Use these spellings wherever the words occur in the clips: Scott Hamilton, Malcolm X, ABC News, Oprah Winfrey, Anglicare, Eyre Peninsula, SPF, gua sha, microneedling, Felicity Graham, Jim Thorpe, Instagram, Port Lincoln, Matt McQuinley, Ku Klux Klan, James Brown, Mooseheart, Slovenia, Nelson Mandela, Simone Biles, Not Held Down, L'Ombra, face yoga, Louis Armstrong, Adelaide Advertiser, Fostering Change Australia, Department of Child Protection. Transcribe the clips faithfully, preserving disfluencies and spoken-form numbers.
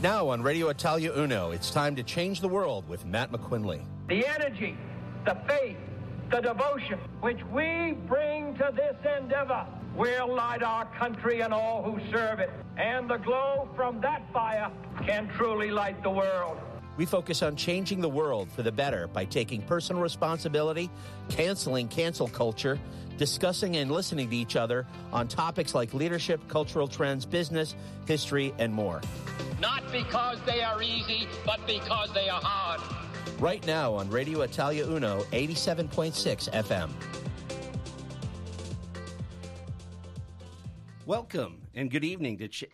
Now on Radio Italia Uno, it's time to change the world with Matt McQuinley. The energy, the faith, the devotion which we bring to this endeavor will light our country and all who serve it. And the glow from that fire can truly light the world. We focus on changing the world for the better by taking personal responsibility, canceling cancel culture, discussing and listening to each other on topics like leadership, cultural trends, business, history, and more. Not because they are easy, but because they are hard. Right now on Radio Italia Uno, eighty-seven point six F M. Welcome and good evening to Ch-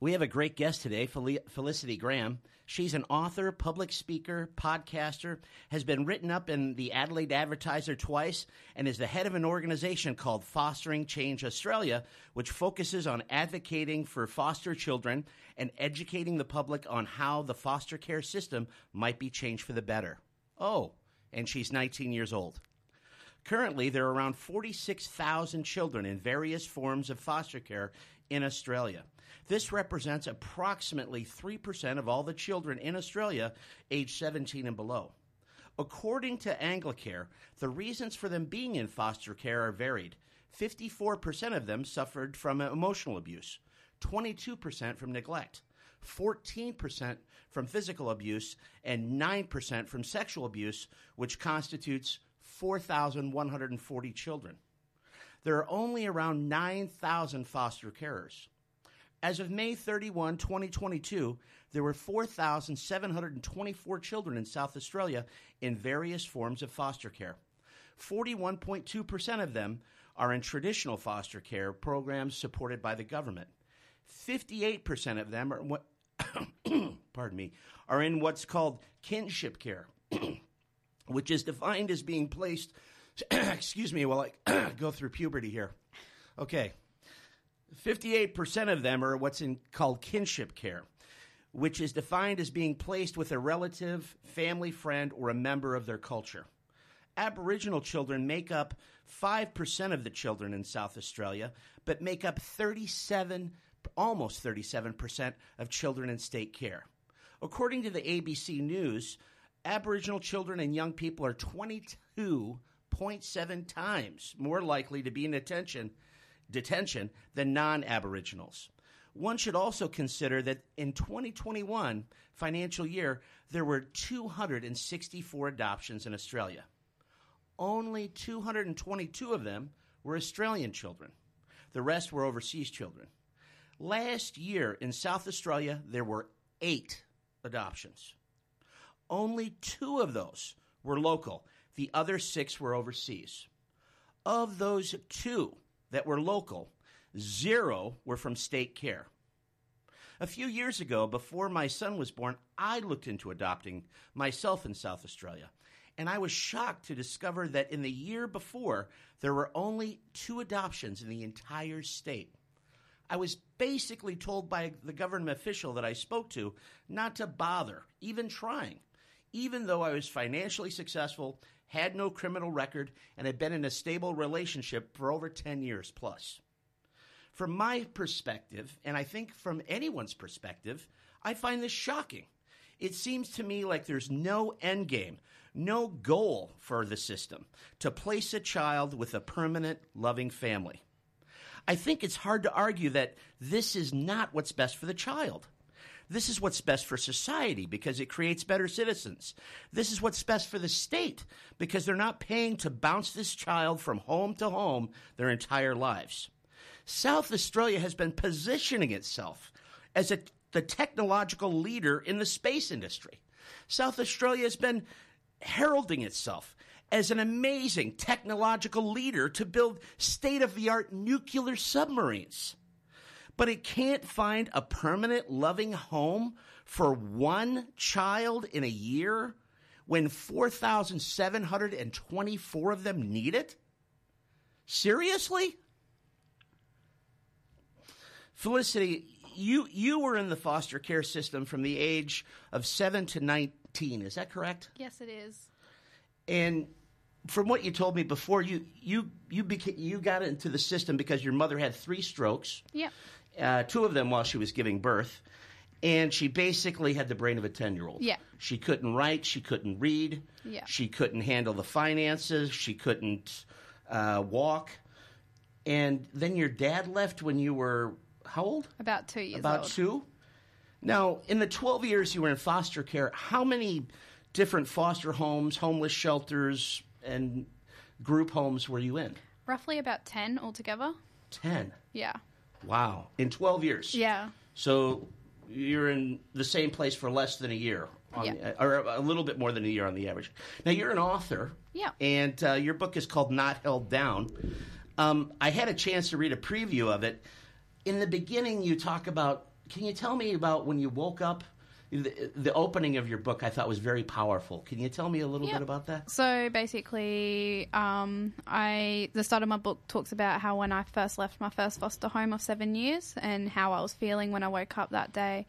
We have a great guest today, Fel- Felicity Graham. She's an author, public speaker, podcaster, has been written up in the Adelaide Advertiser twice, and is the head of an organization called Fostering Change Australia, which focuses on advocating for foster children and educating the public on how the foster care system might be changed for the better. Oh, and she's nineteen years old. Currently, there are around forty-six thousand children in various forms of foster care in Australia. This represents approximately three percent of all the children in Australia aged seventeen and below. According to Anglicare, the reasons for them being in foster care are varied. fifty-four percent of them suffered from emotional abuse, twenty-two percent from neglect, fourteen percent from physical abuse, and nine percent from sexual abuse, which constitutes four thousand one hundred forty children. There are only around nine thousand foster carers. As of May thirty-first, twenty twenty-two, there were four thousand seven hundred twenty-four children in South Australia in various forms of foster care. forty-one point two percent of them are in traditional foster care programs supported by the government. fifty-eight percent of them are what, pardon me, are in what's called kinship care, which is defined as being placed, excuse me, while I go through puberty here. Okay. fifty-eight percent of them are what's in, called kinship care, which is defined as being placed with a relative, family, friend, or a member of their culture. Aboriginal children make up five percent of the children in South Australia, but make up thirty-seven, almost thirty-seven percent of children in state care. According to the A B C News, Aboriginal children and young people are twenty-two point seven times more likely to be in attention detention than non-Aboriginals. One should also consider that in twenty twenty-one financial year, there were two hundred sixty-four adoptions in Australia. Only two hundred twenty-two of them were Australian children. The rest were overseas children. Last year in South Australia, there were eight adoptions. Only two of those were local. The other six were overseas. Of those two that were local, zero were from state care. A few years ago, before my son was born, I looked into adopting myself in South Australia, and I was shocked to discover that in the year before, there were only two adoptions in the entire state. I was basically told by the government official that I spoke to not to bother, even trying, even though I was financially successful, had no criminal record, and had been in a stable relationship for over ten years plus. From my perspective, and I think from anyone's perspective, I find this shocking. It seems to me like there's no end game, no goal for the system to place a child with a permanent, loving family. I think it's hard to argue that this is not what's best for the child. This is what's best for society because it creates better citizens. This is what's best for the state because they're not paying to bounce this child from home to home their entire lives. South Australia has been positioning itself as a, the technological leader in the space industry. South Australia has been heralding itself as an amazing technological leader to build state-of-the-art nuclear submarines. But it can't find a permanent, loving home for one child in a year when four thousand seven hundred twenty-four of them need it? Seriously? Felicity, you, you were in the foster care system from the age of seven to nineteen. Is that correct? Yes, it is. And from what you told me before, you you you, beca- you got into the system because your mother had three strokes. Yeah. Uh, two of them while she was giving birth, And she basically had the brain of a ten-year-old. Yeah. She couldn't write. She couldn't read. Yeah. She couldn't handle the finances. She couldn't uh, walk. And then your dad left when you were how old? About two years About old. About two? Now, in the twelve years you were in foster care, how many different foster homes, homeless shelters, and group homes were you in? Roughly about ten altogether. ten? Yeah. Wow. In twelve years? Yeah. So you're in the same place for less than a year, on, yeah. or a little bit more than a year on the average. Now, you're an author, yeah, and uh, your book is called Not Held Down. Um, I had a chance to read a preview of it. In the beginning, you talk about, can you tell me about when you woke up? The, the opening of your book I thought was very powerful. Can you tell me a little yep. bit about that? So basically, um, I the start of my book talks about how when I first left my first foster home of seven years and how I was feeling when I woke up that day.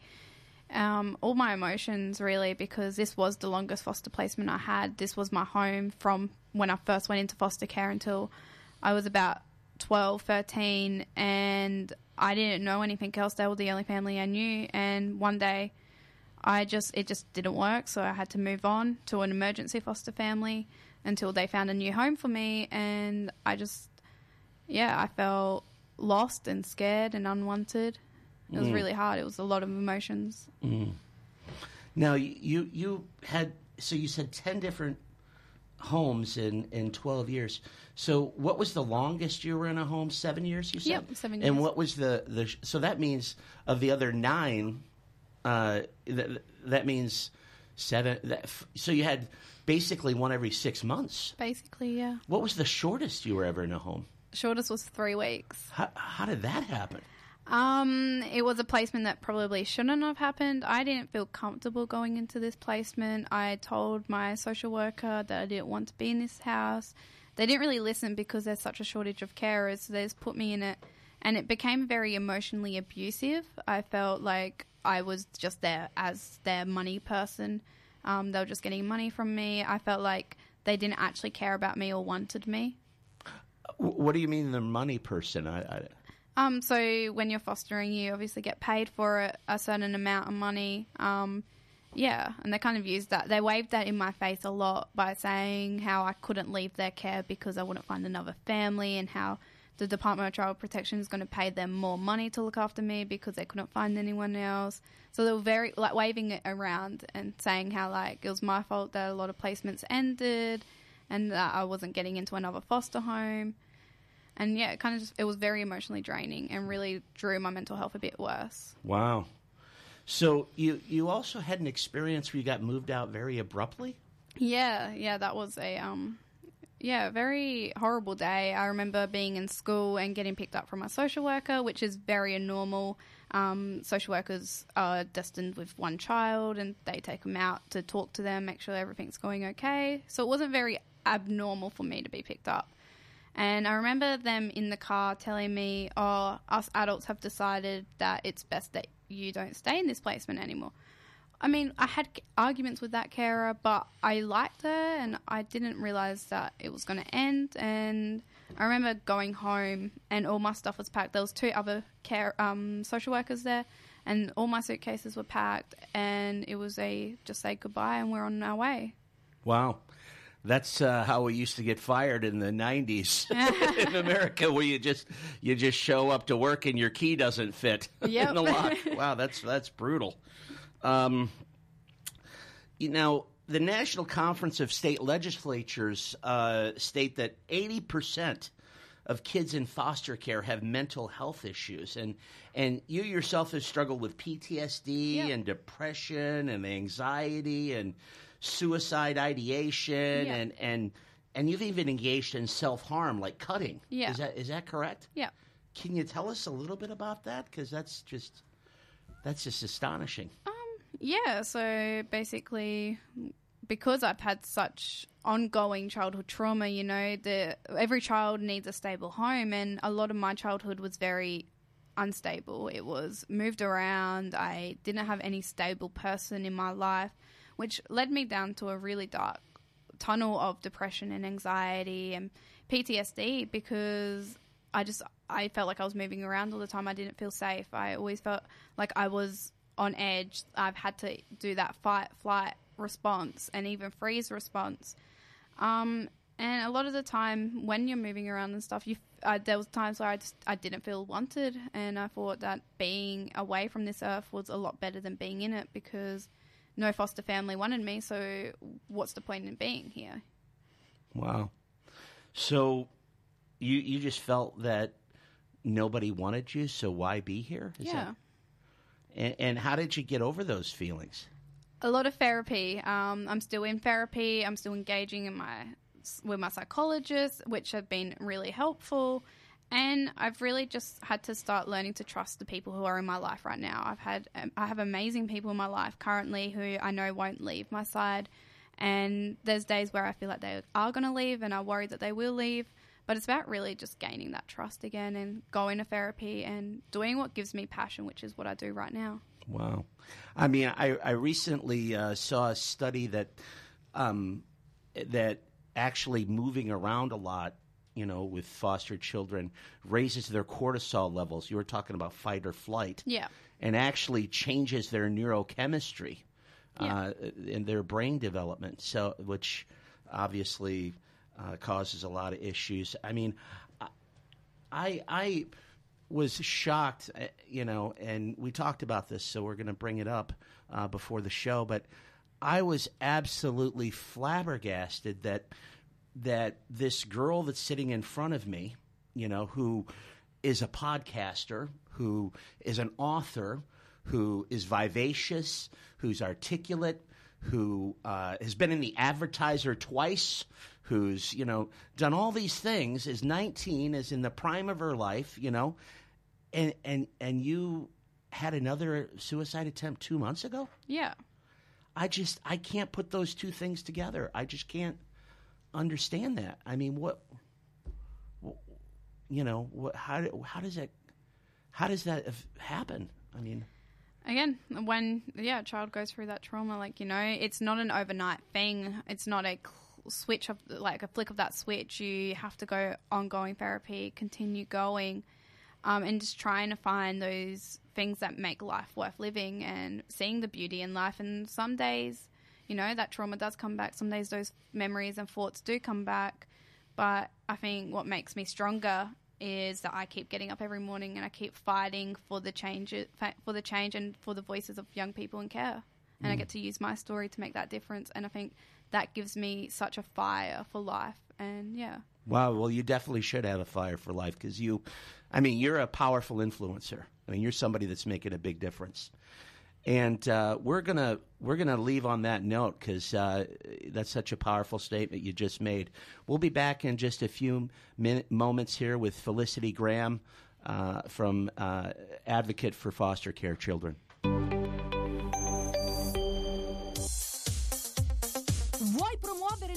Um, all my emotions really, because this was the longest foster placement I had. This was my home from when I first went into foster care until I was about twelve, thirteen, and I didn't know anything else. They were the only family I knew, and one day I just it just didn't work, so I had to move on to an emergency foster family until they found a new home for me. And I just, yeah, I felt lost and scared and unwanted. It mm. was really hard. It was a lot of emotions. Mm. Now, you you had, so you said ten different homes in, in twelve years. So what was the longest you were in a home? Seven years, you said? Yep, seven years. And what was the, the so that means of the other nine, Uh, th- that means seven. That f- so you had basically one every six months. Basically, yeah. What was the shortest you were ever in a home? Shortest was three weeks. How, how did that happen? Um, it was a placement that probably shouldn't have happened. I didn't feel comfortable going into this placement. I told my social worker that I didn't want to be in this house. They didn't really listen because there's such a shortage of carers, so they just put me in it. And it became very emotionally abusive. I felt like I was just there as their money person. Um, they were just getting money from me. I felt like they didn't actually care about me or wanted me. What do you mean the money person? I, I... Um, so when you're fostering, you obviously get paid for a, a certain amount of money. Um, yeah, and they kind of used that. They waved that in my face a lot by saying how I couldn't leave their care because I wouldn't find another family, and how the Department of Child Protection is going to pay them more money to look after me because they couldn't find anyone else. So they were very, like, waving it around and saying how, like, it was my fault that a lot of placements ended and that I wasn't getting into another foster home. And, yeah, it kind of just, it was very emotionally draining and really drew my mental health a bit worse. Wow. So you, you also had an experience where you got moved out very abruptly? Yeah, yeah, that was a... um. Yeah, very horrible day. I remember being in school and getting picked up from my social worker, which is very normal. Um, social workers are destined with one child, and they take them out to talk to them, make sure everything's going okay. So it wasn't very abnormal for me to be picked up. And I remember them in the car telling me, oh, us adults have decided that it's best that you don't stay in this placement anymore. I mean, I had arguments with that carer, but I liked her, and I didn't realise that it was going to end. And I remember going home, and all my stuff was packed. There was two other care um, social workers there, and all my suitcases were packed, and it was a just say goodbye, and we're on our way. Wow. That's uh, how we used to get fired in the nineties in America, where you just you just show up to work and your key doesn't fit yep. in the lock. Wow, that's that's brutal. Um, you know, the National Conference of State Legislatures uh, state that eighty percent of kids in foster care have mental health issues, and and you yourself have struggled with P T S D yep. and depression and anxiety and suicide ideation, yeah. and, and and you've even engaged in self-harm, like cutting. Yeah. Is that is that correct? Yeah. Can you tell us a little bit about that? Because that's just, that's just astonishing. Um, yeah, so basically, because I've had such ongoing childhood trauma, you know, the, every child needs a stable home, and a lot of my childhood was very unstable. It was moved around. I didn't have any stable person in my life, which led me down to a really dark tunnel of depression and anxiety and P T S D, because I just I felt like I was moving around all the time. I didn't feel safe. I always felt like I was on edge. I've had to do that fight, flight response and even freeze response. Um, and a lot of the time when you're moving around and stuff, you uh, there was times where I just I didn't feel wanted, and I thought that being away from this earth was a lot better than being in it, because no foster family wanted me, so what's the point in being here? Wow. So you you just felt that nobody wanted you, so why be here? Is yeah. That, and, and how did you get over those feelings? A lot of therapy. Um, I'm still in therapy. I'm still engaging in my with my psychologist, which have been really helpful. And I've really just had to start learning to trust the people who are in my life right now. I've had I have amazing people in my life currently who I know won't leave my side. And there's days where I feel like they are going to leave, and I worry that they will leave. But it's about really just gaining that trust again and going to therapy and doing what gives me passion, which is what I do right now. Wow. I mean, I, I recently uh, saw a study that um, that actually moving around a lot, you know, with foster children raises their cortisol levels. You were talking about fight or flight. Yeah. And actually changes their neurochemistry. Yeah. Uh, in their brain development, so which obviously uh, causes a lot of issues. I mean, I I was shocked, you know, and we talked about this, so we're going to bring it up uh, before the show. But I was absolutely flabbergasted that that this girl that's sitting in front of me, you know, who is a podcaster, who is an author, who is vivacious, who's articulate, who uh, has been in the Advertiser twice, who's, you know, done all these things, is nineteen, is in the prime of her life, you know, and and and you had another suicide attempt two months ago? Yeah. I just, I can't put those two things together. I just can't understand that. I mean, what, you know, what? How, how does that, how does that happen? I mean... Again, when, yeah, a child goes through that trauma, like, you know, it's not an overnight thing. It's not a switch of, like, a flick of that switch. You have to go ongoing therapy, continue going, um, and just trying to find those things that make life worth living and seeing the beauty in life. And some days, you know, that trauma does come back. Some days those memories and thoughts do come back. But I think what makes me stronger is that I keep getting up every morning and I keep fighting for the change, for the change and for the voices of young people in care. And mm. I get to use my story to make that difference. And I think that gives me such a fire for life. And yeah. Wow. Well, you definitely should have a fire for life, because you, I mean, you're a powerful influencer. I mean, you're somebody that's making a big difference. And uh, we're gonna we're gonna leave on that note, because uh, that's such a powerful statement you just made. We'll be back in just a few minute, moments here with Felicity Graham uh, from uh, Advocate for Foster Care Children. Vuoi promuovere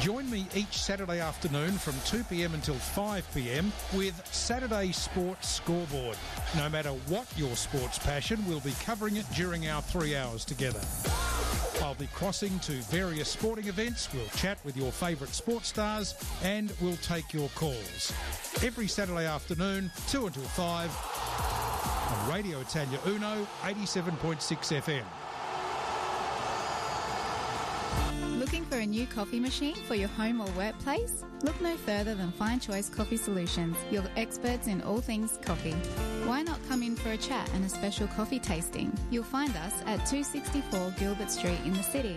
Join me each Saturday afternoon from two p.m. until five p.m. with Saturday Sports Scoreboard. No matter what your sports passion, we'll be covering it during our three hours together. I'll be crossing to various sporting events, we'll chat with your favourite sports stars, and we'll take your calls. Every Saturday afternoon, two until five, on Radio Italia Uno, eighty-seven point six F M. Looking for a new coffee machine for your home or workplace? Look no further than Fine Choice Coffee Solutions, your experts in all things coffee. Why not come in for a chat and a special coffee tasting? You'll find us at two sixty-four Gilbert Street in the city.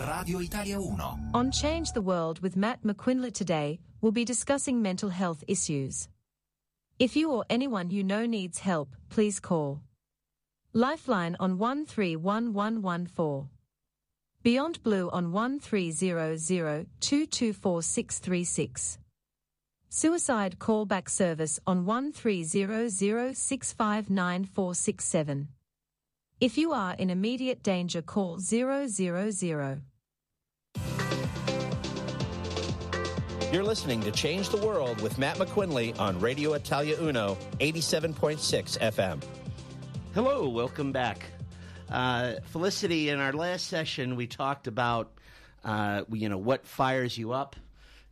Radio Italia Uno. On Change the World with Matt McQuinley today, we'll be discussing mental health issues. If you or anyone you know needs help, please call Lifeline on one three one one one four. Beyond Blue on one three zero zero two two four six three six. Suicide Callback Service on one three zero zero six five nine four six seven. If you are in immediate danger, call zero zero zero. You're listening to Change the World with Matt McQuinley on Radio Italia Uno, eighty-seven point six F M. Hello, welcome back. Uh, Felicity, in our last session, we talked about uh, you know, what fires you up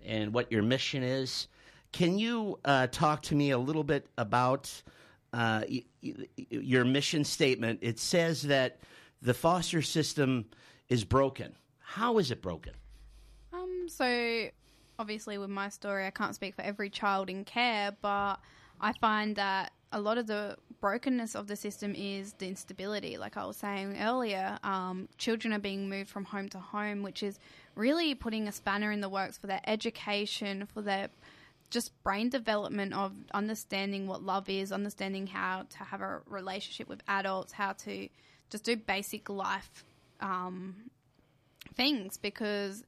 and what your mission is. Can you uh, talk to me a little bit about uh, y- y- your mission statement? It says that the foster system is broken. How is it broken? Um, so... Obviously, with my story, I can't speak for every child in care, but I find that a lot of the brokenness of the system is the instability. Like I was saying earlier, um, children are being moved from home to home, which is really putting a spanner in the works for their education, for their just brain development of understanding what love is, understanding how to have a relationship with adults, how to just do basic life um, things, because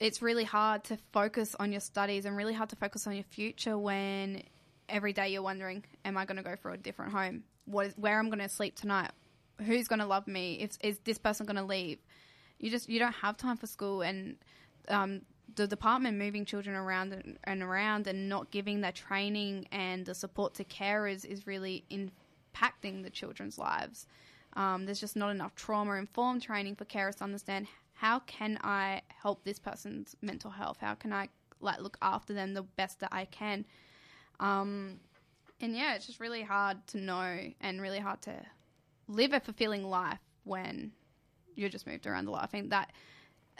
it's really hard to focus on your studies and really hard to focus on your future when every day you're wondering, am I going to go for a different home? What is, where I'm going to sleep tonight? Who's going to love me? If, is this person going to leave? You just, you don't have time for school. And um, the department moving children around and, and around and not giving their training and the support to carers is really impacting the children's lives. Um, there's just not enough trauma-informed training for carers to understand how can I help this person's mental health? How can I like look after them the best that I can? Um, and yeah, it's just really hard to know and really hard to live a fulfilling life when you're just moved around a lot. I think that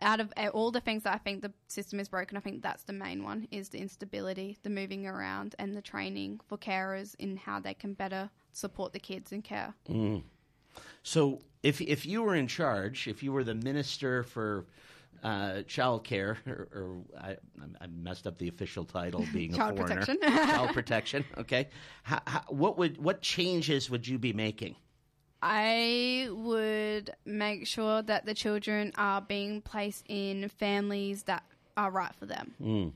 out of all the things that I think the system is broken, I think that's the main one, is the instability, the moving around, and the training for carers in how they can better support the kids in care. Mm. So if if you were in charge, if you were the minister for uh, child care, or, or I, I messed up the official title, being child a foreigner, protection. child protection. Okay, how, how, what would what changes would you be making? I would make sure that the children are being placed in families that are right for them. Mm.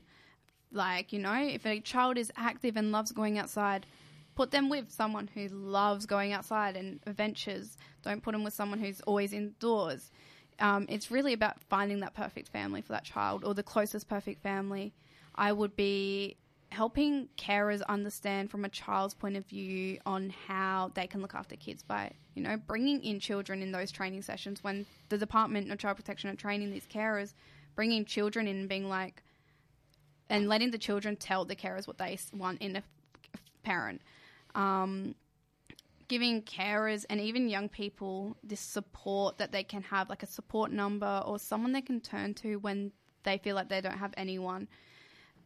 Like, you know, if a child is active and loves going outside, put them with someone who loves going outside and adventures. Don't put them with someone who's always indoors. Um, it's really about finding that perfect family for that child, or the closest perfect family. I would be helping carers understand from a child's point of view on how they can look after kids by, you know, bringing in children in those training sessions. When the Department of Child Protection are training these carers, bringing children in and being like, and letting the children tell the carers what they want in a parent. Um, giving carers and even young people this support that they can have, like a support number or someone they can turn to when they feel like they don't have anyone.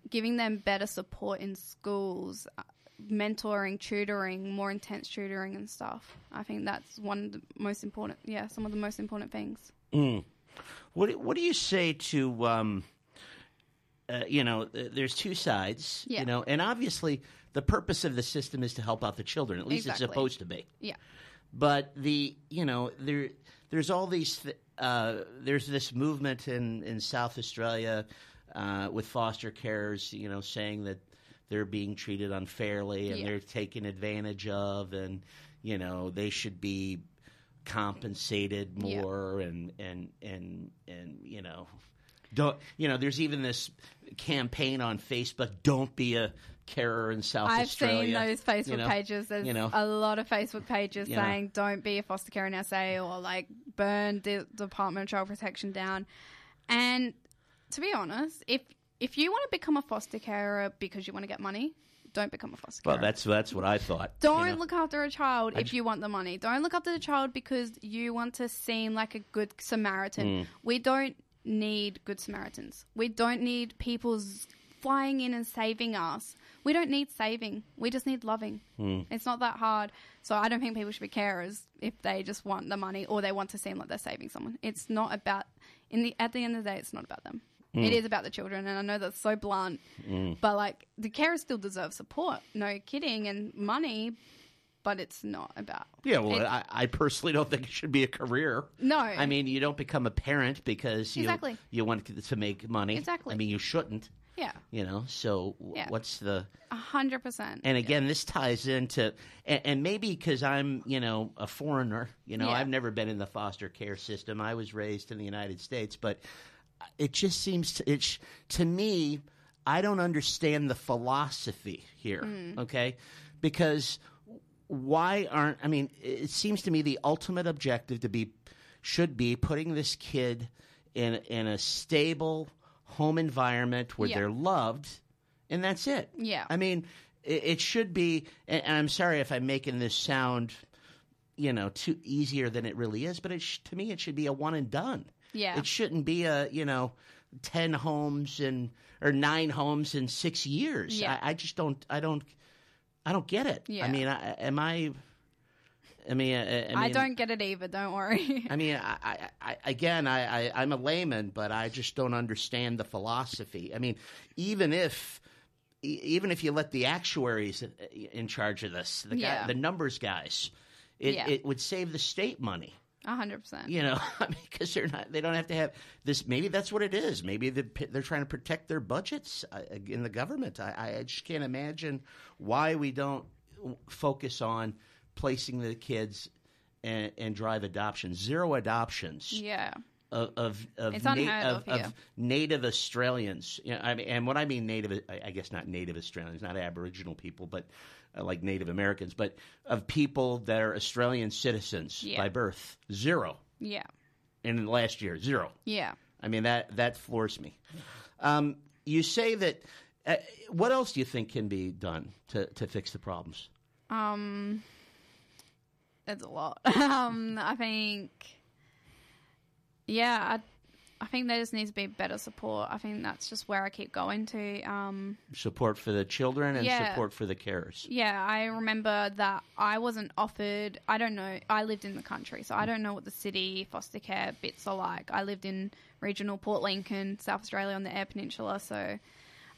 Giving them better support in schools, uh, mentoring, tutoring, more intense tutoring and stuff. I think that's one of the most important, yeah, some of the most important things. Mm. What, what do you say to, um, uh, you know, there's two sides, yeah. you know, and obviously the purpose of the system is to help out the children. At least exactly. It's supposed to be. Yeah. But the you know there there's all these th- uh, there's this movement in in South Australia uh, with foster carers, you know, saying that they're being treated unfairly and yeah. they're taken advantage of, and you know they should be compensated more, yeah. and and and and you know. Don't you know? There's even this campaign on Facebook. Don't be a carer in South I've Australia. I've seen those Facebook you know, pages. There's you know, a lot of Facebook pages saying, know. "Don't be a foster carer in S A," or like, "Burn the Department of Child Protection down." And to be honest, if if you want to become a foster carer because you want to get money, don't become a foster carer. Well, that's that's what I thought. Don't you know? Look after a child I if j- you want the money. Don't look after the child because you want to seem like a good Samaritan. Mm. We don't need good Samaritans. We don't need people flying in and saving us. We don't need saving. We just need loving. Mm. It's not that hard. So I don't think people should be carers if they just want the money or they want to seem like they're saving someone. It's not about, in the at the end of the day, it's not about them. Mm. It is about the children, and I know that's so blunt, mm. but, like, the carers still deserve support, no kidding, and money, but it's not about... Yeah, well, I, I personally don't think it should be a career. No. I mean, you don't become a parent because you exactly. you want to make money. Exactly. I mean, you shouldn't. Yeah. You know, so w- yeah. what's the... A hundred percent. And again, yeah. this ties into... And, and maybe because I'm, you know, a foreigner, you know, yeah. I've never been in the foster care system. I was raised in the United States, but... It just seems to it, to me, I don't understand the philosophy here, mm. okay? Because why aren't – I mean, it seems to me the ultimate objective to be should be putting this kid in in a stable home environment where yeah. they're loved, and that's it. Yeah. I mean, it, it should be – and I'm sorry if I'm making this sound, you know, too easier than it really is, but it sh- to me it should be a one and done. Yeah. It shouldn't be a, you know, ten homes in or nine homes in six years. Yeah. I, I just don't I don't I don't get it. Yeah. I mean, I, am I I mean, I, I mean I don't get it either, don't worry. I mean, I, I, I again, I, I I'm a layman, but I just don't understand the philosophy. I mean, even if even if you let the actuaries in charge of this, the yeah. guy, the numbers guys, it, yeah. it would save the state money. A hundred percent. You know, I mean, because they're not, they don't have to have this. Maybe that's what it is. Maybe they're, they're trying to protect their budgets in the government. I, I just can't imagine why we don't focus on placing the kids and, and drive adoptions. Zero adoptions. Yeah. Of of of, na- of, of Native Australians. You know, I mean, and what I mean Native, I guess not Native Australians, not Aboriginal people, but like Native Americans, but of people that are Australian citizens yeah. by birth, zero. Yeah. And in the last year, zero. Yeah. I mean, that, that floors me. Um, you say that uh, – what else do you think can be done to, to fix the problems? Um, that's a lot. um, I think – yeah, I – I think there just needs to be better support. I think that's just where I keep going to. Um, support for the children and yeah, support for the carers. Yeah, I remember that I wasn't offered, I don't know, I lived in the country, so I don't know what the city foster care bits are like. I lived in regional Port Lincoln, South Australia on the Eyre Peninsula, so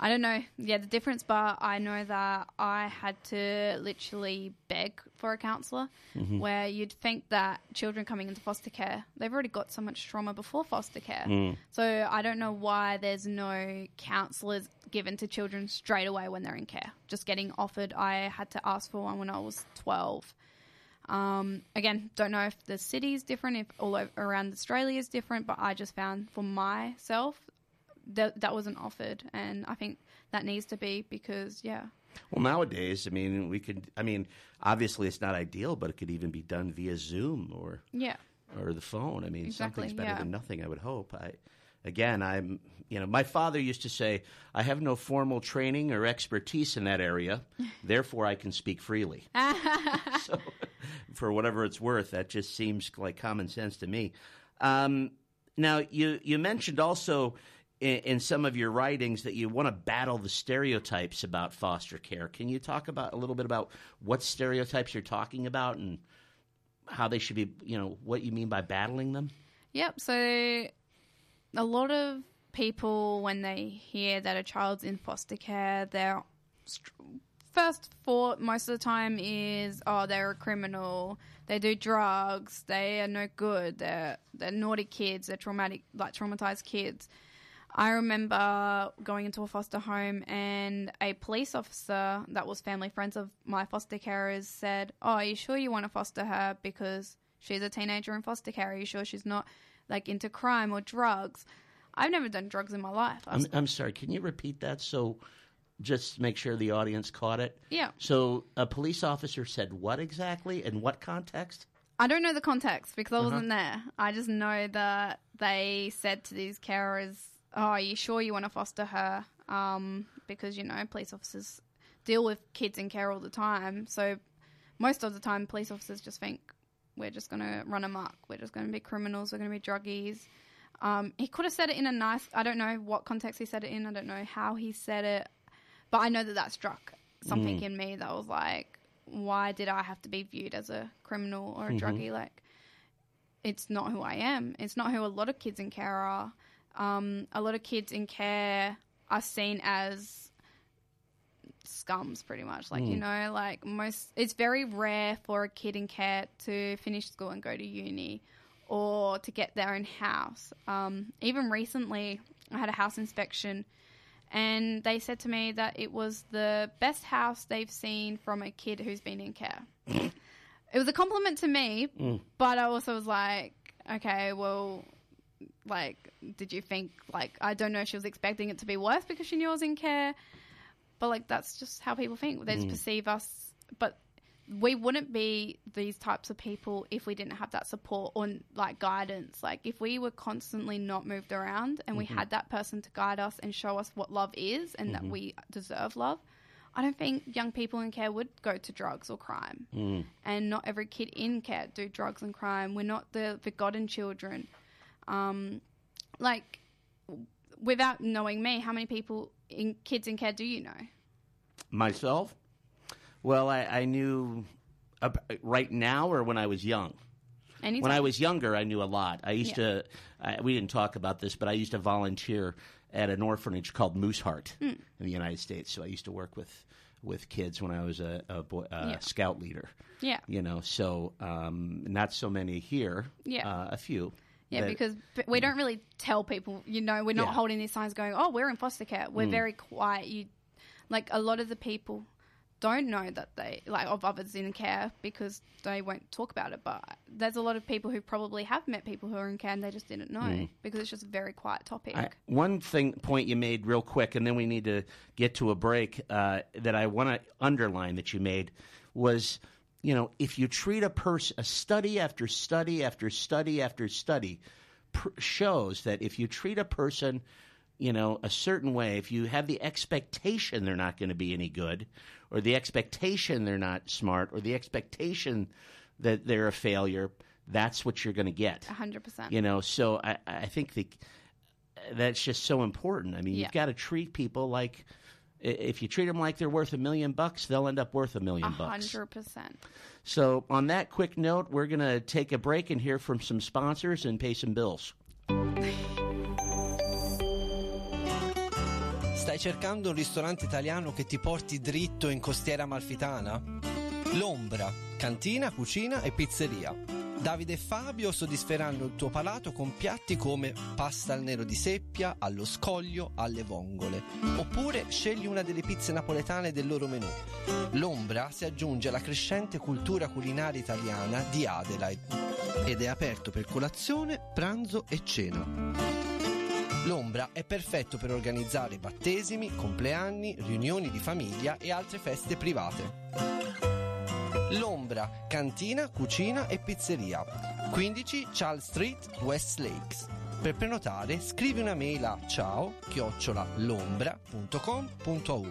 I don't know, yeah, the difference, but I know that I had to literally beg for a counsellor mm-hmm. where you'd think that children coming into foster care, they've already got so much trauma before foster care. Mm. So I don't know why there's no counsellors given to children straight away when they're in care, just getting offered. I had to ask for one when I was twelve. Um, again, don't know if the city is different, if all over, around Australia is different, but I just found for myself That, that wasn't offered, and I think that needs to be because, yeah. Well, nowadays, I mean, we could, I mean, obviously it's not ideal, but it could even be done via Zoom or yeah, or the phone. I mean, exactly, something's better yeah. than nothing, I would hope. I, again, I'm, you know, my father used to say, I have no formal training or expertise in that area, therefore I can speak freely. So, for whatever it's worth, that just seems like common sense to me. Um, now, you you mentioned also in some of your writings that you want to battle the stereotypes about foster care. Can you talk about a little bit about what stereotypes you're talking about and how they should be, you know, what you mean by battling them? Yep. So a lot of people, when they hear that a child's in foster care, their first thought most of the time is, oh, they're a criminal, they do drugs, they are no good, they're, they're naughty kids, they're traumatic, like traumatized kids. I remember going into a foster home and a police officer that was family friends of my foster carers said, oh, are you sure you want to foster her because she's a teenager in foster care? Are you sure she's not, like, into crime or drugs? I've never done drugs in my life. I'm, I'm sorry. Can you repeat that so just to make sure the audience caught it? Yeah. So a police officer said what exactly in what context? I don't know the context because I wasn't uh-huh. there. I just know that they said to these carers, oh, are you sure you want to foster her? Um, because, you know, police officers deal with kids in care all the time. So most of the time, police officers just think we're just going to run amok. We're just going to be criminals. We're going to be druggies. Um, he could have said it in a nice – I don't know what context he said it in. I don't know how he said it. But I know that that struck something mm. in me that was like, why did I have to be viewed as a criminal or a mm-hmm. druggie? Like, it's not who I am. It's not who a lot of kids in care are. um, a lot of kids in care are seen as scums pretty much. Like, mm. you know, like most, it's very rare for a kid in care to finish school and go to uni or to get their own house. Um, even recently I had a house inspection and they said to me that it was the best house they've seen from a kid who's been in care. It was a compliment to me, mm. but I also was like, okay, well, like, did you think, like, I don't know if she was expecting it to be worse because she knew I was in care, but, like, that's just how people think. They just mm. perceive us, but we wouldn't be these types of people if we didn't have that support or, like, guidance. Like, if we were constantly not moved around and mm-hmm. we had that person to guide us and show us what love is and mm-hmm. that we deserve love, I don't think young people in care would go to drugs or crime. Mm. And not every kid in care do drugs and crime. We're not the forgotten children. Um, like, without knowing me, how many people in kids in care do you know? Myself? Well, I, I knew uh, right now or when I was young. Anytime. When I was younger, I knew a lot. I used yeah. to I, – we didn't talk about this, but I used to volunteer – at an orphanage called Mooseheart mm. in the United States. So I used to work with, with kids when I was a, a, boy, a yeah. scout leader. Yeah. You know, so um, not so many here. Yeah. Uh, a few. Yeah, that, because we don't really tell people, you know, we're not yeah. holding these signs going, oh, we're in foster care. We're mm. very quiet. You, like a lot of the people don't know that they, like of others in care because they won't talk about it. But there's a lot of people who probably have met people who are in care and they just didn't know mm. because it's just a very quiet topic. I, one thing point you made real quick, and then we need to get to a break, uh, that I want to underline that you made was, you know, if you treat a person, a study after study after study after study pr- shows that if you treat a person, you know, a certain way, if you have the expectation they're not going to be any good, or the expectation they're not smart, or the expectation that they're a failure, that's what you're going to get. one hundred percent. You know, so I, I think the, that's just so important. I mean, yeah. you've got to treat people like, if you treat them like they're worth a million bucks, they'll end up worth a million bucks. one hundred percent. So on that quick note, we're going to take a break and hear from some sponsors and pay some bills. Stai cercando un ristorante italiano che ti porti dritto in costiera amalfitana? L'Ombra, cantina, cucina e pizzeria. Davide e Fabio soddisferanno il tuo palato con piatti come pasta al nero di seppia, allo scoglio, alle vongole. Oppure scegli una delle pizze napoletane del loro menù. L'Ombra si aggiunge alla crescente cultura culinaria italiana di Adelaide ed è aperto per colazione, pranzo e cena. L'Ombra è perfetto per organizzare battesimi, compleanni, riunioni di famiglia e altre feste private. L'Ombra, cantina, cucina e pizzeria. quindici Charles Street, West Lakes. Per prenotare scrivi una mail a ciao chiocciola l'ombra punto com punto a u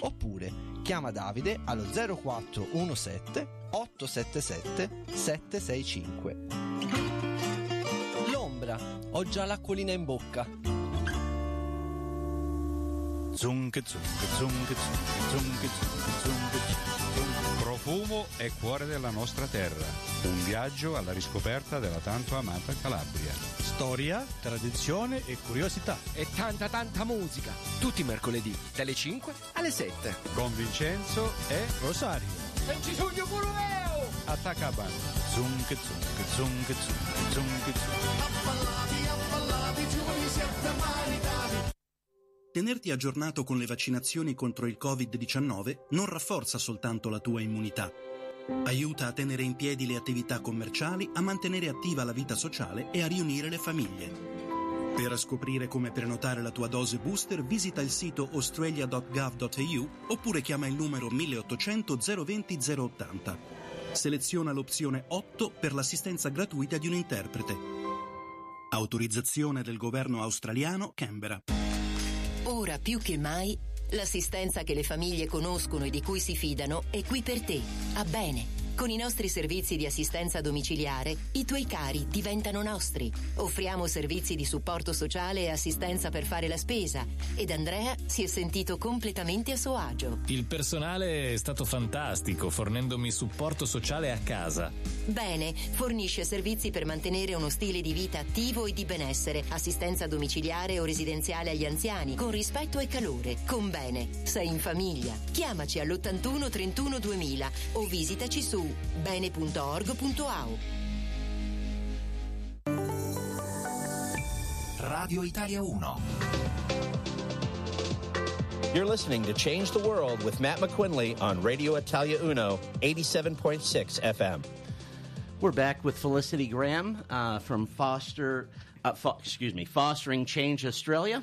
oppure chiama Davide allo zero quattro uno sette otto sette sette sette sei cinque. Ho già l'acquolina in bocca. Zunche, zunche, zunche, zunche, zunche, zunche. Profumo e cuore della nostra terra. Un viaggio alla riscoperta della tanto amata Calabria. Storia, tradizione e curiosità. E tanta, tanta musica. Tutti i mercoledì, dalle cinque alle sette. Con Vincenzo e Rosario. E ci sogno pure io! Attaccabano. Zunche, zunche, zunche, zunche, zunche, zunche. Tenerti aggiornato con le vaccinazioni contro il covid diciannove non rafforza soltanto la tua immunità. Aiuta a tenere in piedi le attività commerciali, a mantenere attiva la vita sociale e a riunire le famiglie. Per scoprire come prenotare la tua dose booster, visita il sito australia dot gov dot a u oppure chiama il numero milleottocento zero venti zero ottanta. Seleziona l'opzione otto per l'assistenza gratuita di un interprete. Autorizzazione del governo australiano, Canberra. Ora più che mai, l'assistenza che le famiglie conoscono e di cui si fidano è qui per te, a Bene. Con i nostri servizi di assistenza domiciliare, i tuoi cari diventano nostri. Offriamo servizi di supporto sociale e assistenza per fare la spesa, ed Andrea si è sentito completamente a suo agio. Il personale è stato fantastico, fornendomi supporto sociale a casa. Bene, fornisce servizi per mantenere uno stile di vita attivo e di benessere, assistenza domiciliare o residenziale agli anziani, con rispetto e calore. Con Bene, sei in famiglia. Chiamaci all'ottantuno trentuno duemila o visitaci su bene punto org punto a u. Radio Italia Uno. You're listening to Change the World with Matt McQuinley on Radio Italia Uno, eighty-seven point six F M. We're back with Felicity Graham uh, from Foster, uh, fo- excuse me, Fostering Change Australia.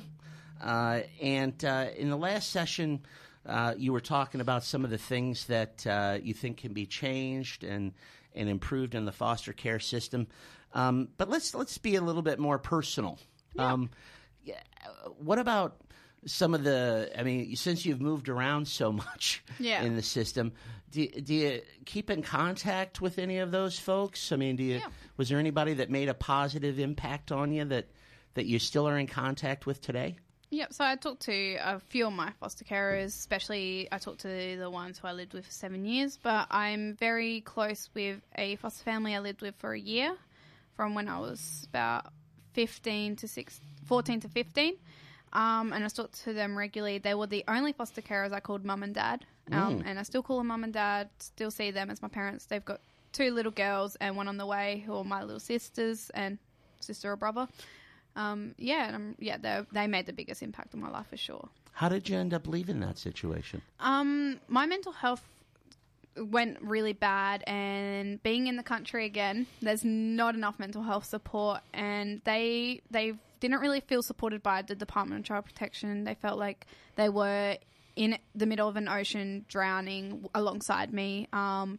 Uh, and uh, in the last session, Uh, you were talking about some of the things that uh, you think can be changed and, and improved in the foster care system. Um, but let's let's be a little bit more personal. Yeah. Um, what about some of the – I mean, since you've moved around so much yeah. in the system, do, do you keep in contact with any of those folks? I mean, do you yeah. was there anybody that made a positive impact on you that, that you still are in contact with today? Yep, so I talked to a few of my foster carers, especially I talked to the ones who I lived with for seven years, but I'm very close with a foster family I lived with for a year from when I was about fifteen to six, fourteen to fifteen, um, and I talked to them regularly. They were the only foster carers I called mum and dad, um, mm. and I still call them mum and dad, still see them as my parents. They've got two little girls and one on the way who are my little sisters and sister or brother. Um, yeah, and I'm, yeah, they they made the biggest impact on my life for sure. How did you end up leaving that situation? Um, my mental health went really bad, and being in the country again, there's not enough mental health support, and they they didn't really feel supported by the Department of Child Protection. They felt like they were in the middle of an ocean, drowning alongside me. Um,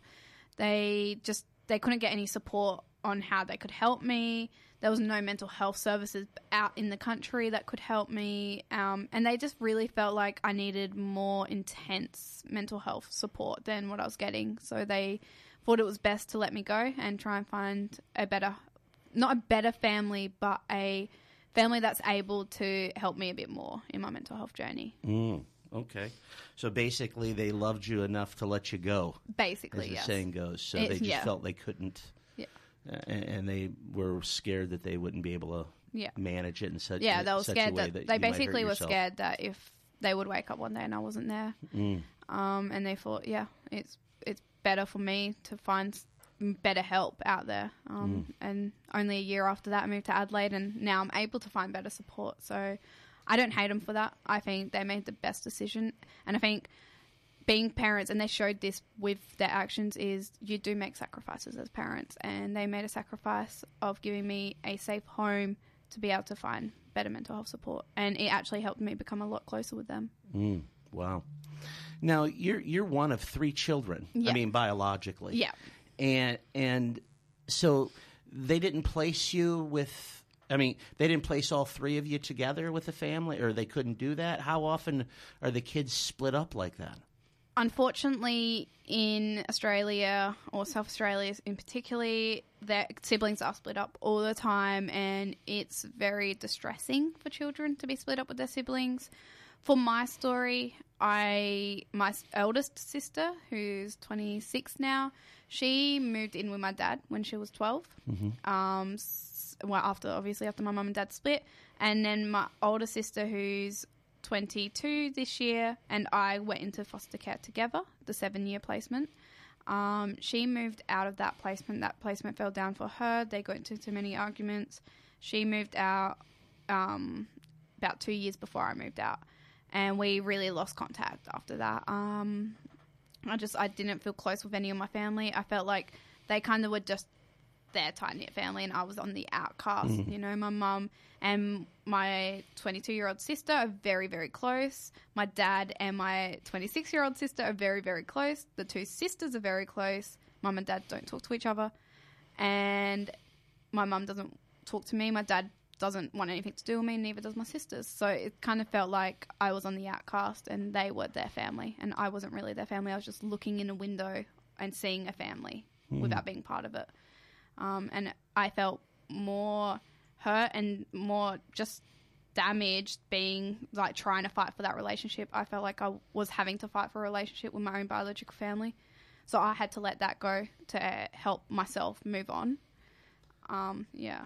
they just they couldn't get any support on how they could help me. There was no mental health services out in the country that could help me. Um, and they just really felt like I needed more intense mental health support than what I was getting. So they thought it was best to let me go and try and find a better, not a better family, but a family that's able to help me a bit more in my mental health journey. Mm, okay. So basically they loved you enough to let you go. Basically, as the yes. saying goes. So it, they just yeah. felt they couldn't. Uh, and, and they were scared that they wouldn't be able to yeah. manage it in such, yeah, they were such scared a way that, that they basically were scared that if they would wake up one day and I wasn't there, mm. um, and they thought, yeah, it's it's better for me to find better help out there. Um, mm. And only a year after that, I moved to Adelaide, and now I'm able to find better support. So I don't hate them for that. I think they made the best decision, and I think being parents, and they showed this with their actions, is you do make sacrifices as parents, and they made a sacrifice of giving me a safe home to be able to find better mental health support, and it actually helped me become a lot closer with them. Mm, wow. Now, you're you're one of three children, yeah. I mean, biologically. Yeah. And, and so they didn't place you with... I mean, they didn't place all three of you together with the family, or they couldn't do that? How often are the kids split up like that? Unfortunately, in Australia, or South Australia in particular, their siblings are split up all the time, and it's very distressing for children to be split up with their siblings. For my story, I my eldest sister, who's twenty-six now, she moved in with my dad when she was twelve, mm-hmm. um, well, after obviously after my mum and dad split. And then my older sister, who's twenty-two this year, and I went into foster care together, the seven-year placement. Um, she moved out of that placement. That placement fell down for her. They got into too many arguments. She moved out um, about two years before I moved out, and we really lost contact after that. Um, I just I didn't feel close with any of my family. I felt like they kind of were just their tight-knit family, and I was on the outcast. Mm. You know, my mum and my twenty-two-year-old sister are very, very close. My dad and my twenty-six-year-old sister are very, very close. The two sisters are very close. Mum and dad don't talk to each other. And my mum doesn't talk to me. My dad doesn't want anything to do with me, neither does my sisters. So it kind of felt like I was on the outcast, and they were their family, and I wasn't really their family. I was just looking in a window and seeing a family mm. without being part of it. Um, and I felt more hurt and more just damaged being, like, trying to fight for that relationship. I felt like I was having to fight for a relationship with my own biological family. So I had to let that go to help myself move on. Um, yeah.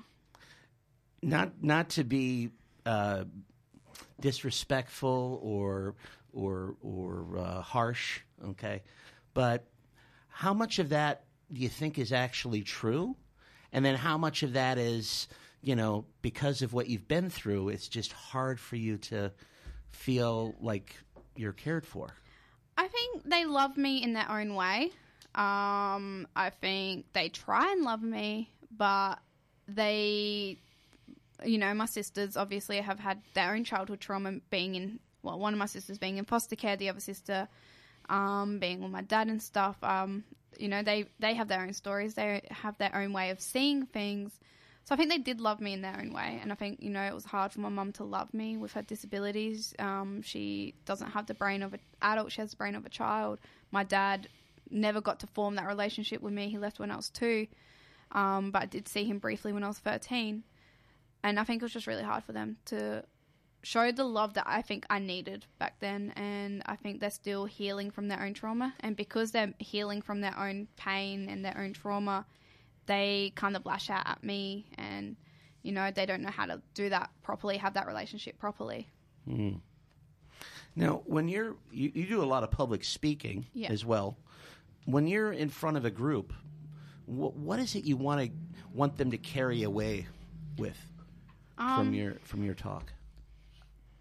Not not to be uh, disrespectful or or or uh, harsh, okay, but how much of that do you think is actually true? And then how much of that is, you know, because of what you've been through, it's just hard for you to feel like you're cared for? I think they love me in their own way. Um, I think they try and love me, but they, you know, my sisters obviously have had their own childhood trauma being in, well, one of my sisters being in foster care, the other sister um, being with my dad and stuff. Um, you know, they, they have their own stories. They have their own way of seeing things. So I think they did love me in their own way. And I think, you know, it was hard for my mum to love me with her disabilities. Um, she doesn't have the brain of an adult. She has the brain of a child. My dad never got to form that relationship with me. He left when I was two. Um, but I did see him briefly when I was thirteen. And I think it was just really hard for them to show the love that I think I needed back then. And I think they're still healing from their own trauma. And because they're healing from their own pain and their own trauma, they kind of lash out at me and, you know, they don't know how to do that properly, have that relationship properly. Mm. Now, when you're you, you do a lot of public speaking yeah. as well. When you're in front of a group, wh- what is it you want to want them to carry away with um, from your from your talk?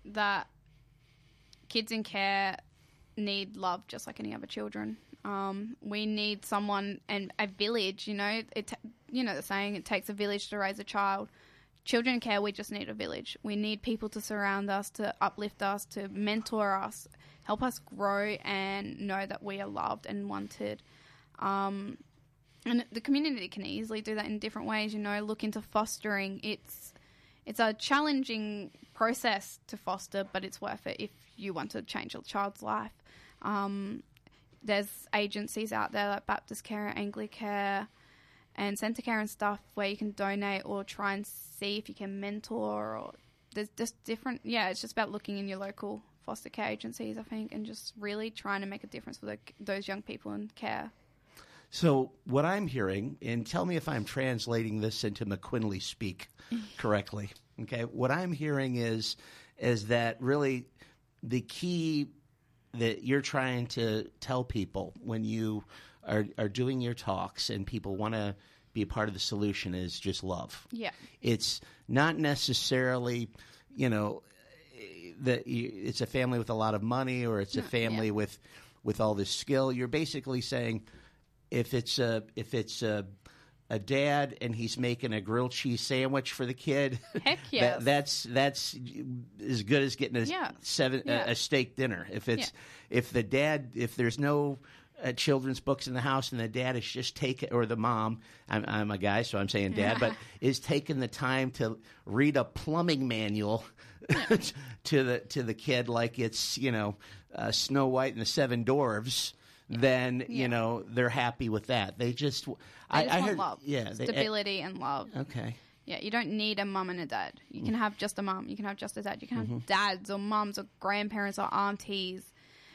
That kids in care need love just like any other children. Um, we need someone and a village, you know, it, you know the saying, it takes a village to raise a child. Children in care, we just need a village. We need people to surround us, to uplift us, to mentor us, help us grow and know that we are loved and wanted. Um, and the community can easily do that in different ways, you know, look into fostering. It's, it's a challenging process to foster, but it's worth it if you want to change a child's life. Um, There's agencies out there like Baptist Care, Anglicare, and Center Care and stuff where you can donate or try and see if you can mentor. Or there's just different, yeah, it's just about looking in your local foster care agencies, I think, and just really trying to make a difference for the, those young people in care. So what I'm hearing, and tell me if I'm translating this into McQuinley speak correctly, okay, what I'm hearing is is that really the key that you're trying to tell people when you are are doing your talks and people want to be a part of the solution is just love. Yeah. It's not necessarily, you know, that it's a family with a lot of money or it's a family yeah. with with all this skill. You're basically saying if it's a if it's a a dad and he's making a grilled cheese sandwich for the kid. Heck yeah. that, that's that's as good as getting a yeah. seven yeah. A, a steak dinner. If it's yeah. if the dad if there's no uh, children's books in the house and the dad is just taking or the mom, I'm I'm a guy so I'm saying dad, but is taking the time to read a plumbing manual yeah. to the to the kid like it's, you know, uh, Snow White and the Seven Dwarves. Yeah. Then yeah. you know they're happy with that. They just, they I, just I want heard, love, yeah, they, stability uh, and love. Okay, yeah, you don't need a mum and a dad. You can mm-hmm. have just a mum. You can have just a dad. You can have mm-hmm. dads or mums or grandparents or aunties.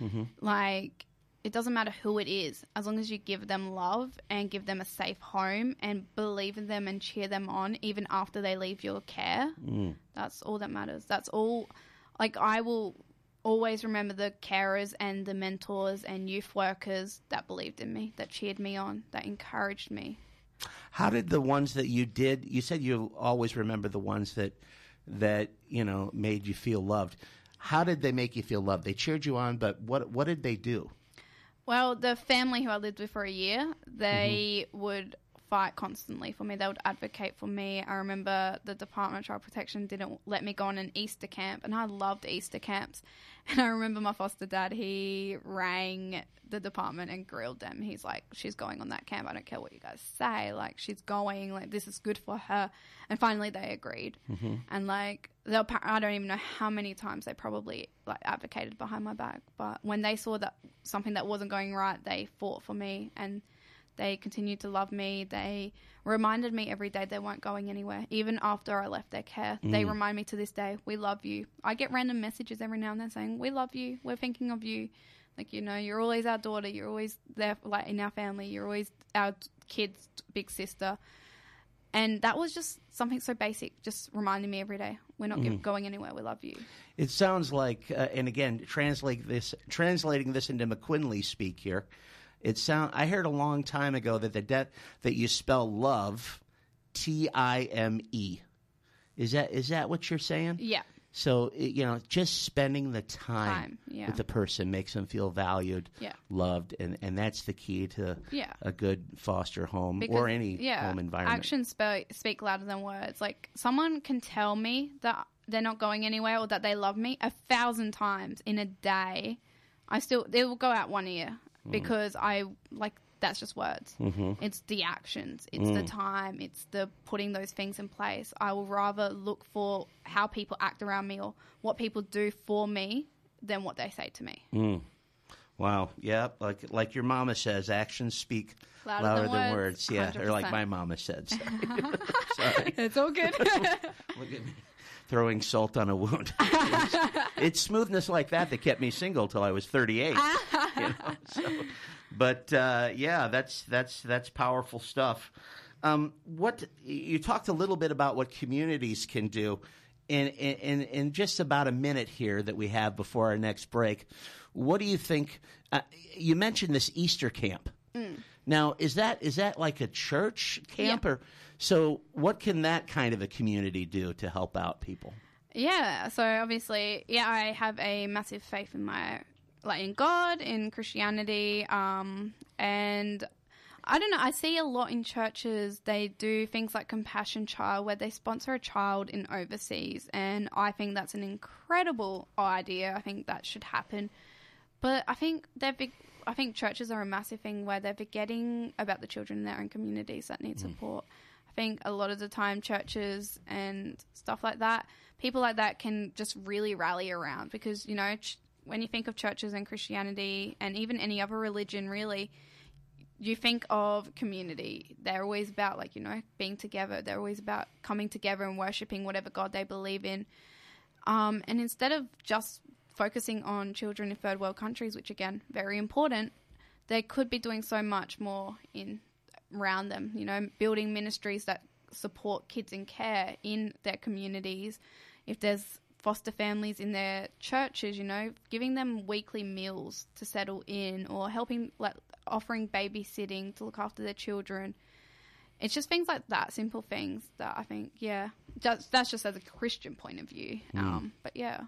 Mm-hmm. Like it doesn't matter who it is, as long as you give them love and give them a safe home and believe in them and cheer them on, even after they leave your care. Mm. That's all that matters. That's all. Like I will. Always remember the carers and the mentors and youth workers that believed in me, that cheered me on, that encouraged me. How did the ones that you did, you said you always remember the ones that, that you know, made you feel loved. How did they make you feel loved? They cheered you on, but what what did they do? Well, the family who I lived with for a year, they mm-hmm. would fight constantly for me. They would advocate for me. I remember the Department of Child Protection didn't let me go on an Easter camp, and I loved Easter camps. And I remember my foster dad, he rang the department and grilled them. He's like, she's going on that camp. I don't care what you guys say. Like, she's going. Like, this is good for her. And finally they agreed. Mm-hmm. And, like, they'll, I don't even know how many times they probably, like, advocated behind my back. But when they saw that something that wasn't going right, they fought for me. And they continued to love me. They reminded me every day they weren't going anywhere. Even after I left their care, mm. they remind me to this day, we love you. I get random messages every now and then saying, we love you. We're thinking of you. Like, you know, you're always our daughter. You're always there, like, in our family. You're always our kid's big sister. And that was just something so basic, just reminding me every day, we're not mm. going anywhere, we love you. It sounds like, uh, and again, translate this, translating this into McQuinley speak here, It sound. I heard a long time ago that the de- that you spell love, T I M E. Is that is that what you're saying? Yeah. So, you know, just spending the time, time yeah. with the person makes them feel valued, yeah. loved, and, and that's the key to yeah. a good foster home because, or any yeah, home environment. Actions spe- speak louder than words. Like, someone can tell me that they're not going anywhere or that they love me a thousand times in a day. I still, it will go out one ear. Because I, like, that's just words. Mm-hmm. It's the actions. It's mm. the time. It's the putting those things in place. I will rather look for how people act around me or what people do for me than what they say to me. Mm. Wow. Yeah. Like like your mama says, actions speak louder, louder than, than words. words. Yeah. one hundred percent. Or like my mama said. Sorry. Sorry. It's all good. Look at me. Throwing salt on a wound. it's, it's smoothness like that that kept me single till I was thirty-eight. You know? So, but uh, yeah, that's that's that's powerful stuff. Um, what you talked a little bit about what communities can do, in in in just about a minute here that we have before our next break. What do you think? Uh, you mentioned this Easter camp. Mm. Now, is that is that like a church camp? Yeah. Or so what can that kind of a community do to help out people? Yeah, so obviously, yeah, I have a massive faith in my, like, in God, in Christianity, um, and I don't know, I see a lot in churches, they do things like Compassion Child, where they sponsor a child in overseas, and I think that's an incredible idea. I think that should happen. But I think they're big... I think churches are a massive thing where they're forgetting about the children in their own communities that need support. Mm. I think a lot of the time churches and stuff like that, people like that can just really rally around because, you know, ch- when you think of churches and Christianity and even any other religion really, you think of community. They're always about, like, you know, being together. They're always about coming together and worshipping whatever God they believe in. Um, and instead of just focusing on children in third world countries, which again, very important, they could be doing so much more in around them, you know, building ministries that support kids in care in their communities. If there's foster families in their churches, you know, giving them weekly meals to settle in or helping, like, offering babysitting to look after their children. It's just things like that, simple things that I think, yeah, that's, that's just as a Christian point of view. Mm. Um, but yeah.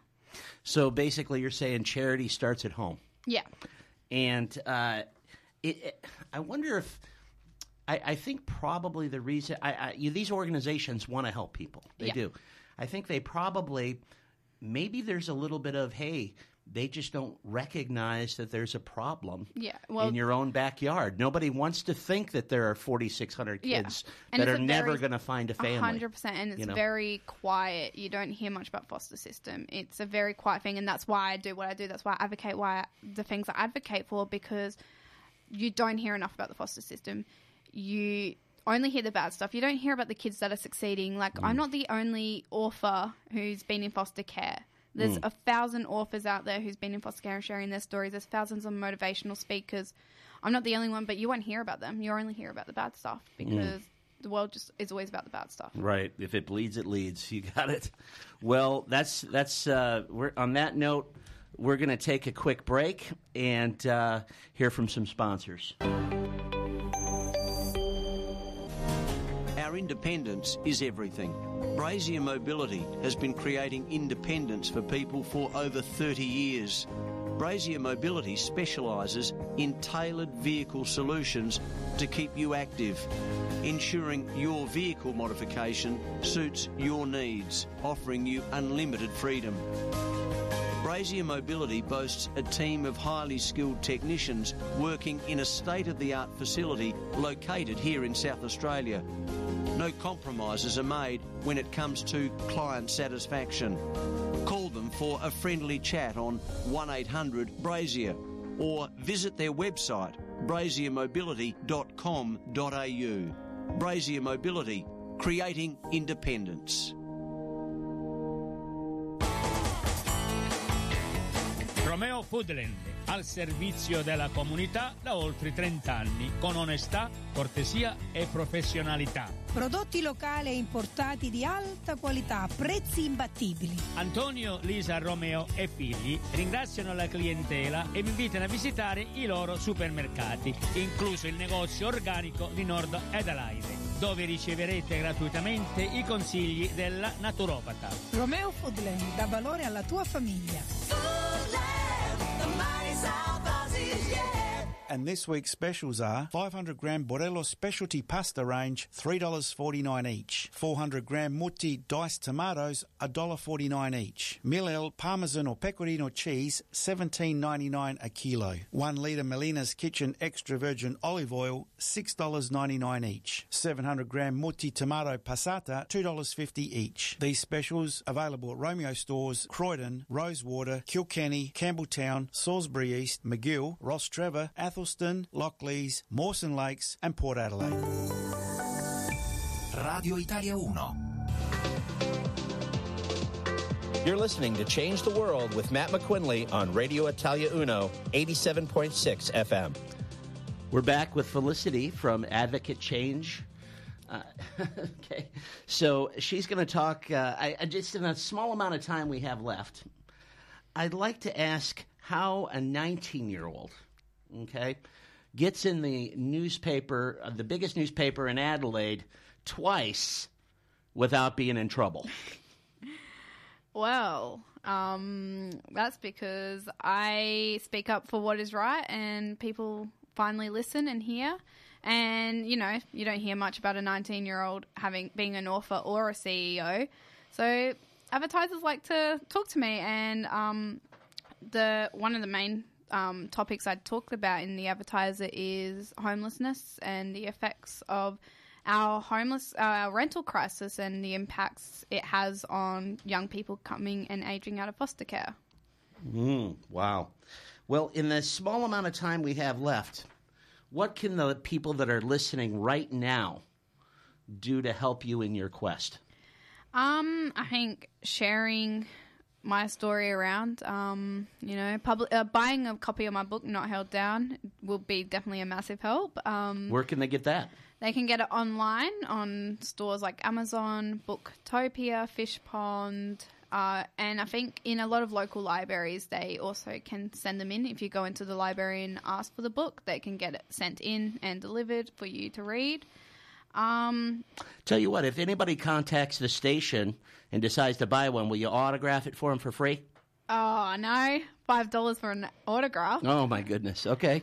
So basically, you're saying charity starts at home. Yeah. And uh, it, it, I wonder if I, I think probably the reason I, I, you, these organizations want to help people. They yeah. do. I think they probably maybe there's a little bit of, hey, they just don't recognize that there's a problem yeah, well, in your own backyard. Nobody wants to think that there are forty-six hundred kids yeah. that are never going to find a family. one hundred percent. And it's you know? very quiet. You don't hear much about foster system. It's a very quiet thing, and that's why I do what I do. That's why I advocate why I, the things I advocate for, because you don't hear enough about the foster system. You only hear the bad stuff. You don't hear about the kids that are succeeding. Like, mm. I'm not the only author who's been in foster care. There's mm. a thousand authors out there who's been in foster care and sharing their stories. There's thousands of motivational speakers. I'm not the only one, but you won't hear about them. You only hear about the bad stuff because mm. the world just is always about the bad stuff. Right. If it bleeds, it leads. You got it. Well, that's that's. Uh, we're on that note, we're going to take a quick break and uh, hear from some sponsors. Our independence is everything. Brazier Mobility has been creating independence for people for over thirty years. Brazier Mobility specialises in tailored vehicle solutions to keep you active, ensuring your vehicle modification suits your needs, offering you unlimited freedom. Brazier Mobility boasts a team of highly skilled technicians working in a state-of-the-art facility located here in South Australia. No compromises are made when it comes to client satisfaction. Call them for a friendly chat on one eight hundred Brazier or visit their website brazier mobility dot com dot a u. Brazier Mobility, creating independence. Romeo Foodland, al servizio della comunità da oltre trent'anni, con onestà, cortesia e professionalità. Prodotti locali e importati di alta qualità, prezzi imbattibili. Antonio, Lisa, Romeo e figli ringraziano la clientela e vi invitano a visitare i loro supermercati, incluso il negozio organico di Nord Adelaide, dove riceverete gratuitamente i consigli della naturopata. Romeo Foodland dà valore alla tua famiglia. And this week's specials are five hundred gram Borello specialty pasta range, three dollars forty-nine each. four hundred gram Mutti diced tomatoes, one dollar forty-nine each. Millel Parmesan or Pecorino cheese, seventeen ninety-nine a kilo. one litre Melina's Kitchen extra virgin olive oil, six dollars ninety-nine each. seven hundred gram Mutti tomato passata, two dollars fifty each. These specials available at Romeo stores, Croydon, Rosewater, Kilkenny, Campbelltown, Salisbury East, McGill, Ross Trevor, Athol, Lockleys, Mawson Lakes and Port Adelaide. Radio Italia Uno. You're listening to Change the World with Matt McQuinley on Radio Italia Uno, eighty-seven point six F M. We're back with Felicity from Advocate Change. Uh, okay, so she's going to talk, uh, I, I just in a small amount of time we have left, I'd like to ask how a nineteen-year-old... okay, gets in the newspaper, uh, the biggest newspaper in Adelaide, twice without being in trouble. Well, um, that's because I speak up for what is right and people finally listen and hear. And, you know, you don't hear much about a nineteen-year-old having being an author or a C E O. So advertisers like to talk to me, and um, the one of the main Um, topics I talked about in the advertiser is homelessness and the effects of our homeless, uh, our rental crisis, and the impacts it has on young people coming and aging out of foster care. Mm, wow. Well, in the small amount of time we have left, what can the people that are listening right now do to help you in your quest? Um, I think sharing my story around, um, you know, public, uh, buying a copy of my book, Not Held Down, will be definitely a massive help. Um, Where can they get that? They can get it online on stores like Amazon, Booktopia, Fishpond, uh, and I think in a lot of local libraries they also can send them in. If you go into the library and ask for the book, they can get it sent in and delivered for you to read. Um, Tell you what, if anybody contacts the station and decides to buy one, will you autograph it for them for free? Oh, no. five dollars for an autograph. Oh, my goodness. Okay.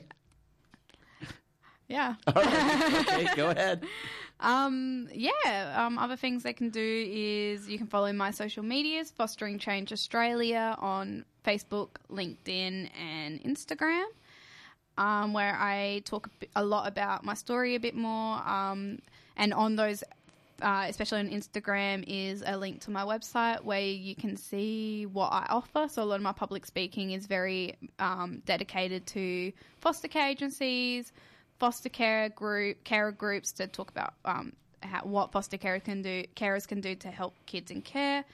Yeah. All right. Okay, go ahead. Um, yeah. Um, other things they can do is you can follow my social medias, Fostering Change Australia, on Facebook, LinkedIn, and Instagram. Um, where I talk a lot about my story a bit more. Um, and on those, uh, especially on Instagram, is a link to my website where you can see what I offer. So a lot of my public speaking is very um, dedicated to foster care agencies, foster care group, carer groups, to talk about um, how, what foster care can do, carers can do to help kids in care,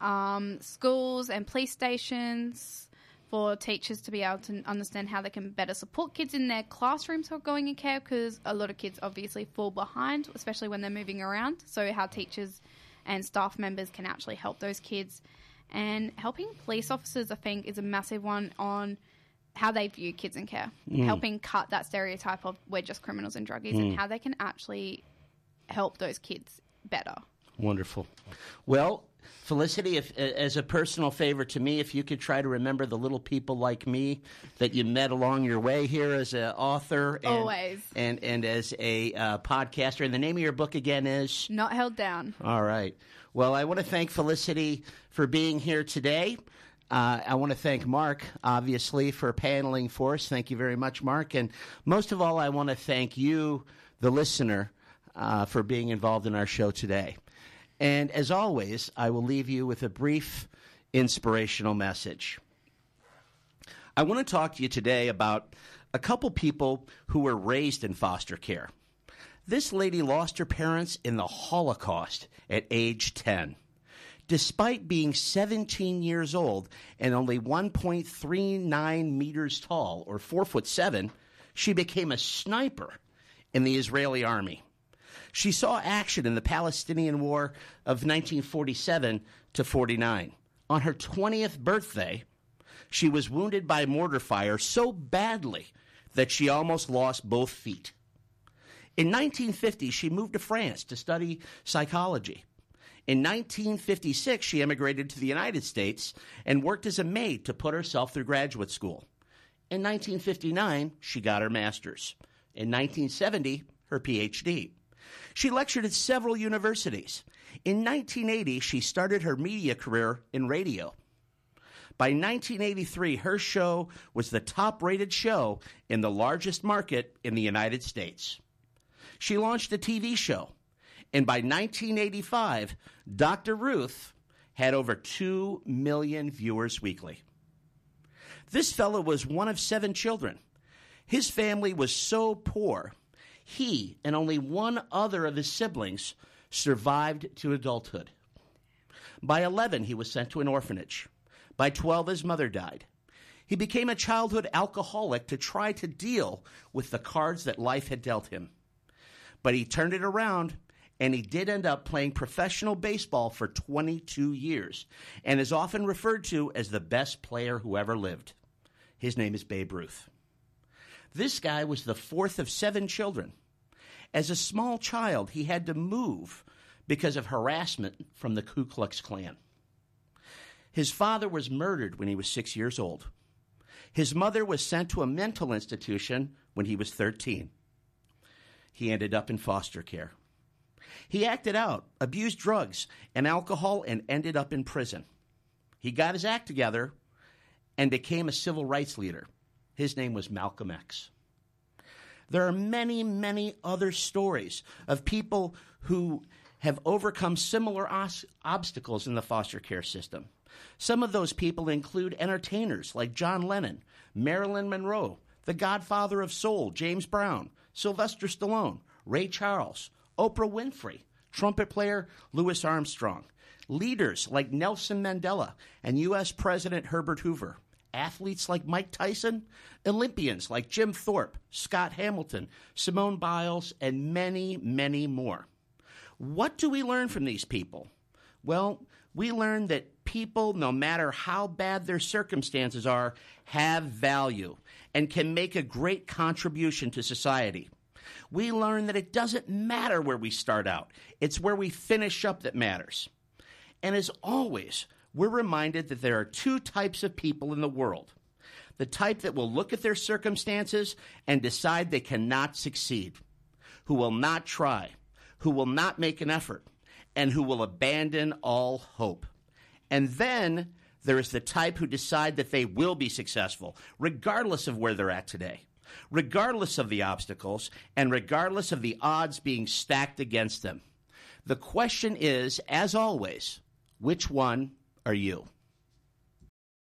um, schools and police stations, for teachers to be able to understand how they can better support kids in their classrooms who are going in care, because a lot of kids obviously fall behind, especially when they're moving around. So how teachers and staff members can actually help those kids. And helping police officers, I think, is a massive one on how they view kids in care, mm. helping cut that stereotype of we're just criminals and druggies, mm. and how they can actually help those kids better. Wonderful. Well, Felicity, if, as a personal favor to me, if you could try to remember the little people like me that you met along your way here as an author and, Always. and, and as a uh, podcaster. And the name of your book again is? Not Held Down. All right. Well, I want to thank Felicity for being here today. Uh, I want to thank Mark, obviously, for paneling for us. Thank you very much, Mark. And most of all, I want to thank you, the listener, uh, for being involved in our show today. And as always, I will leave you with a brief inspirational message. I want to talk to you today about a couple people who were raised in foster care. This lady lost her parents in the Holocaust at age ten. Despite being seventeen years old and only one point three nine meters tall, or four foot seven, she became a sniper in the Israeli army. She saw action in the Palestinian War of nineteen forty-seven to forty-nine. On her twentieth birthday, she was wounded by mortar fire so badly that she almost lost both feet. In nineteen fifty, she moved to France to study psychology. In nineteen fifty-six, she emigrated to the United States and worked as a maid to put herself through graduate school. In nineteen fifty-nine, she got her master's. In nineteen seventy, her P H D. She lectured at several universities. In nineteen eighty, she started her media career in radio. By nineteen eighty-three, her show was the top-rated show in the largest market in the United States. She launched a T V show, and by nineteen eighty-five, Doctor Ruth had over two million viewers weekly. This fellow was one of seven children. His family was so poor, he and only one other of his siblings survived to adulthood. By eleven, he was sent to an orphanage. By twelve, his mother died. He became a childhood alcoholic to try to deal with the cards that life had dealt him. But he turned it around, and he did end up playing professional baseball for twenty-two years and is often referred to as the best player who ever lived. His name is Babe Ruth. This guy was the fourth of seven children. As a small child, he had to move because of harassment from the Ku Klux Klan. His father was murdered when he was six years old. His mother was sent to a mental institution when he was thirteen. He ended up in foster care. He acted out, abused drugs and alcohol, and ended up in prison. He got his act together and became a civil rights leader. His name was Malcolm X. There are many, many other stories of people who have overcome similar os- obstacles in the foster care system. Some of those people include entertainers like John Lennon, Marilyn Monroe, the godfather of soul, James Brown, Sylvester Stallone, Ray Charles, Oprah Winfrey, trumpet player Louis Armstrong, leaders like Nelson Mandela and U S President Herbert Hoover, athletes like Mike Tyson, Olympians like Jim Thorpe, Scott Hamilton, Simone Biles, and many, many more. What do we learn from these people? Well, we learn that people, no matter how bad their circumstances are, have value and can make a great contribution to society. We learn that it doesn't matter where we start out. It's where we finish up that matters. And as always, we're reminded that there are two types of people in the world. The type that will look at their circumstances and decide they cannot succeed, who will not try, who will not make an effort, and who will abandon all hope. And then there is the type who decide that they will be successful, regardless of where they're at today, regardless of the obstacles, and regardless of the odds being stacked against them. The question is, as always, which one are you?